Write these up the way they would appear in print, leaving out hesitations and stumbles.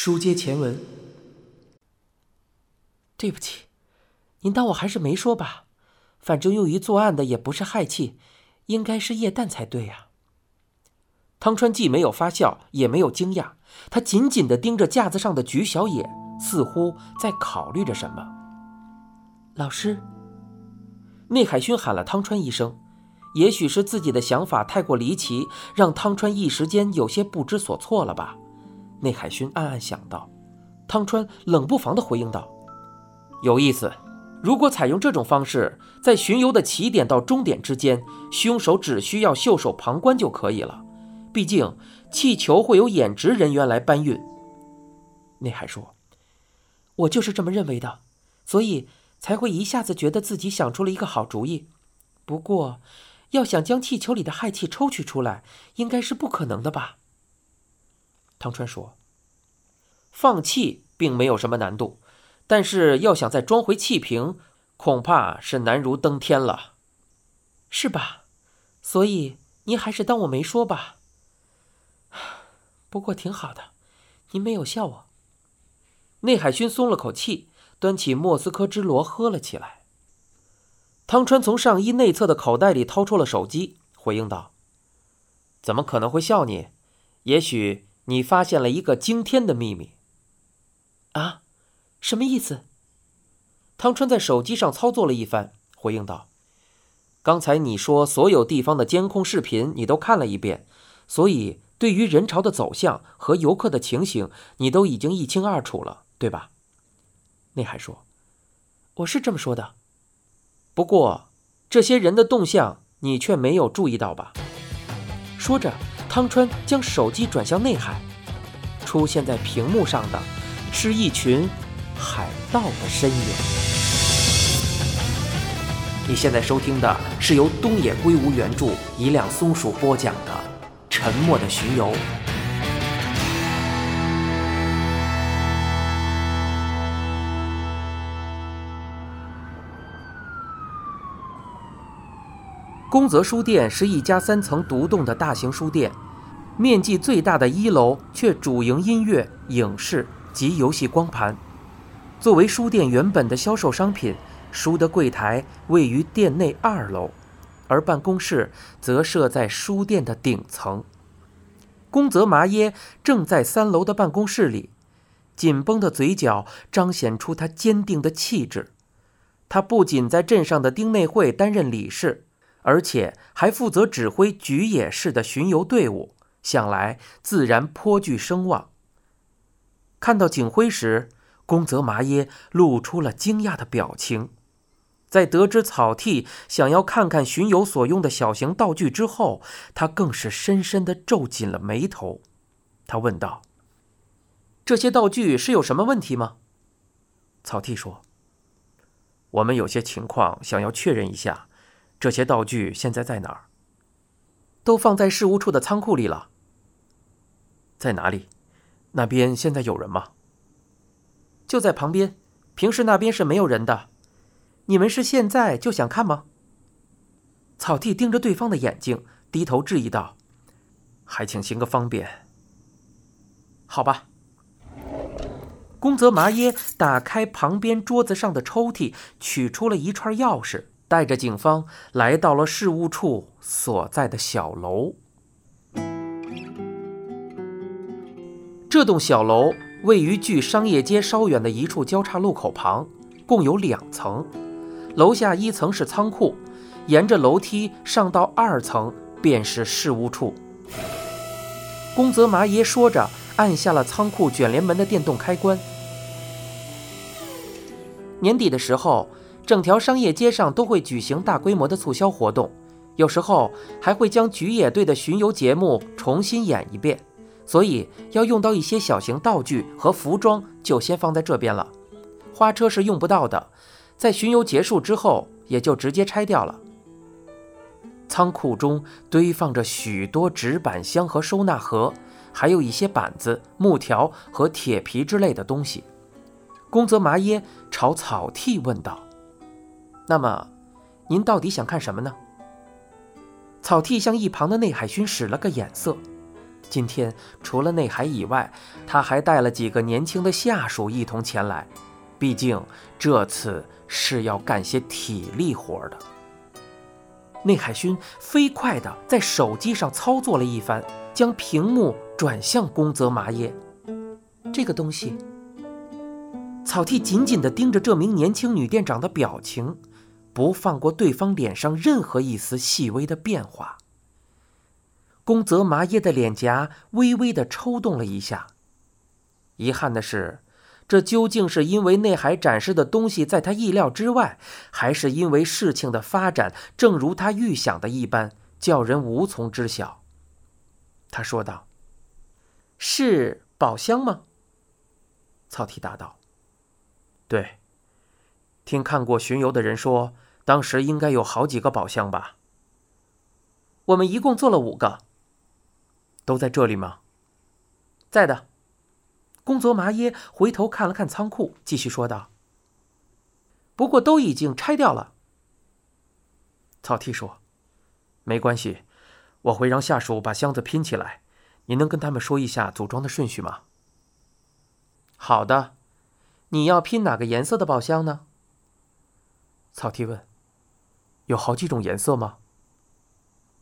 书接前文。对不起，您当我还是没说吧？反正用于作案的也不是氦气，应该是液氮才对啊。汤川既没有发笑，也没有惊讶，他紧紧地盯着架子上的菊小野，似乎在考虑着什么。老师，聂海勋喊了汤川一声，也许是自己的想法太过离奇，让汤川一时间有些不知所措了吧，聂海勋暗暗想到。汤川冷不防地回应道：有意思，如果采用这种方式，在巡游的起点到终点之间，凶手只需要袖手旁观就可以了，毕竟气球会有演职人员来搬运。聂海说：我就是这么认为的，所以才会一下子觉得自己想出了一个好主意。不过要想将气球里的氦气抽取出来，应该是不可能的吧？汤川说：放气并没有什么难度，但是要想再装回气瓶，恐怕是难如登天了。是吧？所以您还是当我没说吧。不过挺好的，您没有笑我。内海勋松了口气，端起莫斯科之罗喝了起来。汤川从上衣内侧的口袋里掏出了手机，回应道：怎么可能会笑你？也许你发现了一个惊天的秘密。啊？什么意思？汤川在手机上操作了一番，回应道：刚才你说所有地方的监控视频你都看了一遍，所以对于人潮的走向和游客的情形你都已经一清二楚了，对吧？内海说：我是这么说的。不过这些人的动向你却没有注意到吧？说着，汤川将手机转向内海，出现在屏幕上的是一群海盗的身影。你现在收听的是由东野圭吾原著，一辆松鼠播讲的《沉默的巡游》。宫泽书店是一家3层独栋的大型书店，面积最大的1楼却主营音乐、影视及游戏光盘。作为书店原本的销售商品，书的柜台位于店内2楼，而办公室则设在书店的顶层。宫泽麻耶正在3楼的办公室里，紧绷的嘴角彰显出他坚定的气质。他不仅在镇上的町内会担任理事，而且还负责指挥菊野市的巡游队伍，向来自然颇具声望。看到警徽时，宫泽麻耶露出了惊讶的表情。在得知草剃想要看看巡游所用的小型道具之后，他更是深深地皱紧了眉头。他问道：这些道具是有什么问题吗？草剃说：我们有些情况想要确认一下，这些道具现在在哪儿？都放在事务处的仓库里了。在哪里？那边现在有人吗？就在旁边，平时那边是没有人的。你们是现在就想看吗？草剃盯着对方的眼睛，低头质疑道：还请行个方便。好吧。宫泽麻耶打开旁边桌子上的抽屉，取出了一串钥匙，带着警方来到了事务处所在的小楼。这栋小楼位于距商业街稍远的一处交叉路口旁，共有2层。楼下1层是仓库，沿着楼梯上到2层便是事务处。宫泽麻耶说着，按下了仓库卷帘门的电动开关。年底的时候，整条商业街上都会举行大规模的促销活动，有时候还会将菊野队的巡游节目重新演一遍，所以要用到一些小型道具和服装，就先放在这边了。花车是用不到的，在巡游结束之后也就直接拆掉了。仓库中堆放着许多纸板箱和收纳盒，还有一些板子、木条和铁皮之类的东西。宫泽麻耶朝草剃问道：那么您到底想看什么呢？草剃向一旁的内海勋使了个眼色，今天除了内海以外，他还带了几个年轻的下属一同前来，毕竟这次是要干些体力活的。内海薰飞快地在手机上操作了一番，将屏幕转向宫泽麻耶。这个东西，草剃紧紧地盯着这名年轻女店长的表情，不放过对方脸上任何一丝细微的变化。宫泽麻耶的脸颊微微地抽动了一下。遗憾的是，这究竟是因为内海展示的东西在他意料之外，还是因为事情的发展正如他预想的一般，叫人无从知晓。他说道：“是宝箱吗？”草剃答道：“对，听看过巡游的人说，当时应该有好几个宝箱吧。我们一共做了5个。都在这里吗？”“在的。”宫泽麻耶回头看了看仓库，继续说道：“不过都已经拆掉了。”草剃说：“没关系，我会让下属把箱子拼起来。您能跟他们说一下组装的顺序吗？”“好的，你要拼哪个颜色的宝箱呢？”草剃问。“有好几种颜色吗？”“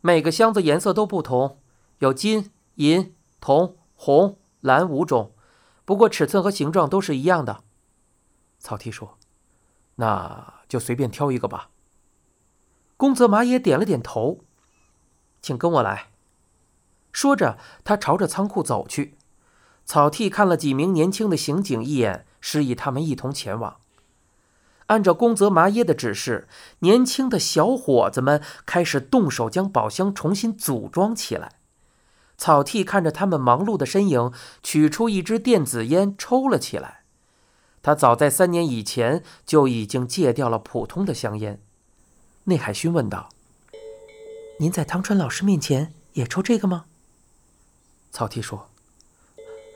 每个箱子颜色都不同，有金、银、铜、红、蓝5种。不过尺寸和形状都是一样的。”草剃说。“那就随便挑一个吧。”宫泽麻也点了点头。“请跟我来。”说着，他朝着仓库走去。草剃看了几名年轻的刑警一眼，示意他们一同前往。按照宫泽麻耶的指示，年轻的小伙子们开始动手将宝箱重新组装起来。草剃看着他们忙碌的身影，取出一支电子烟抽了起来。他早在3年以前就已经戒掉了普通的香烟。内海薰问道：“您在唐川老师面前也抽这个吗？”草剃说：“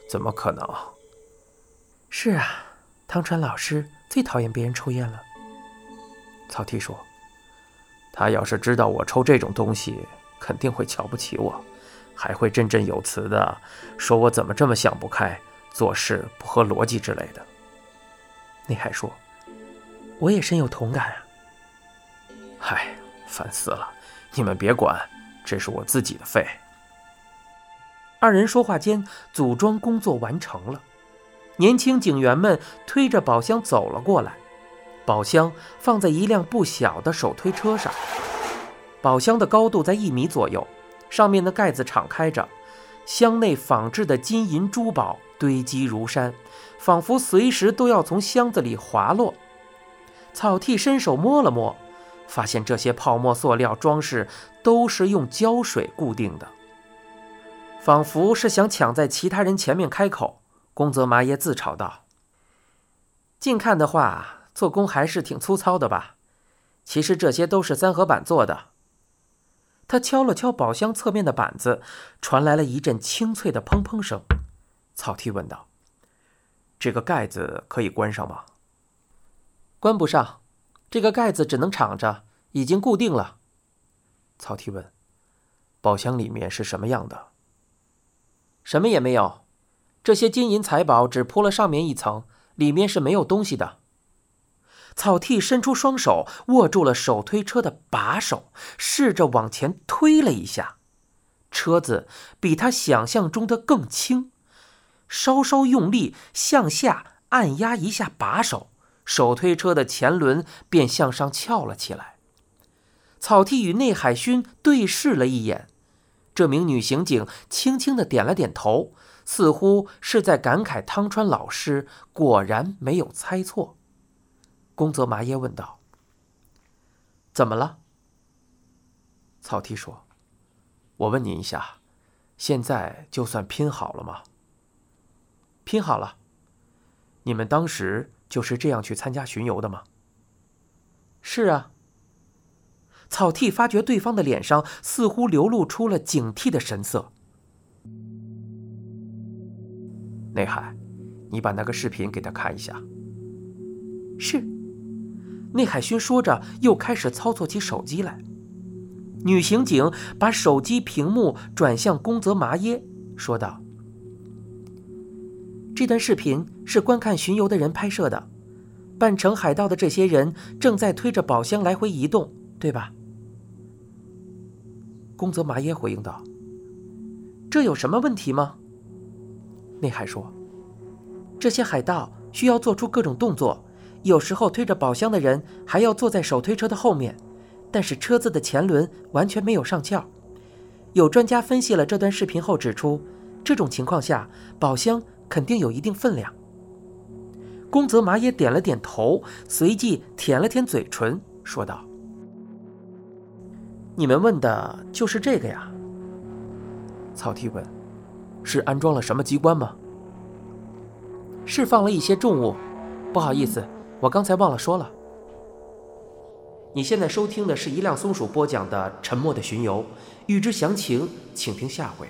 怎么可能？”“是啊，唐川老师最讨厌别人抽烟了。”草剃说：“他要是知道我抽这种东西，肯定会瞧不起我，还会振振有词的说我怎么这么想不开，做事不合逻辑之类的。”内海说：“我也深有同感啊。”“嗨，烦死了，你们别管，这是我自己的肺。”二人说话间，组装工作完成了。年轻警员们推着宝箱走了过来，宝箱放在一辆不小的手推车上，宝箱的高度在1米左右。上面的盖子敞开着，箱内仿制的金银珠宝堆积如山，仿佛随时都要从箱子里滑落。草剃伸手摸了摸，发现这些泡沫塑料装饰都是用胶水固定的。仿佛是想抢在其他人前面开口，宫泽麻耶自嘲道：“近看的话，做工还是挺粗糙的吧？其实这些都是3合板做的。”他敲了敲宝箱侧面的板子，传来了一阵清脆的砰砰声。草剃问道：“这个盖子可以关上吗？”“关不上，这个盖子只能敞着，已经固定了。”草剃问：“宝箱里面是什么样的？”“什么也没有，这些金银财宝只铺了上面一层，里面是没有东西的。”草剃伸出双手握住了手推车的把手，试着往前推了一下，车子比他想象中的更轻。稍稍用力向下按压一下把手，手推车的前轮便向上翘了起来。草剃与内海薰对视了一眼，这名女刑警轻轻地点了点头，似乎是在感慨汤川老师果然没有猜错。宫泽麻耶问道：“怎么了？”草剃说：“我问您一下，现在就算拼好了吗？”“拼好了。”“你们当时就是这样去参加巡游的吗？”“是啊。”草剃发觉对方的脸上似乎流露出了警惕的神色。“内海，你把那个视频给他看一下。”“是。”内海薰说着，又开始操作起手机来。女刑警把手机屏幕转向宫泽麻耶，说道：“这段视频是观看巡游的人拍摄的，扮成海盗的这些人正在推着宝箱来回移动，对吧？”宫泽麻耶回应道：“这有什么问题吗？”内海说：“这些海盗需要做出各种动作，有时候推着宝箱的人还要坐在手推车的后面，但是车子的前轮完全没有上翘。有专家分析了这段视频后指出，这种情况下宝箱肯定有一定分量。”宫泽麻也点了点头，随即舔了舔嘴唇，说道：“你们问的就是这个呀？”草剃问：“是安装了什么机关吗？”“释放了一些重物，不好意思，我刚才忘了说了。”你现在收听的是一辆松鼠播讲的《沉默的巡游》，欲知详情，请听下回。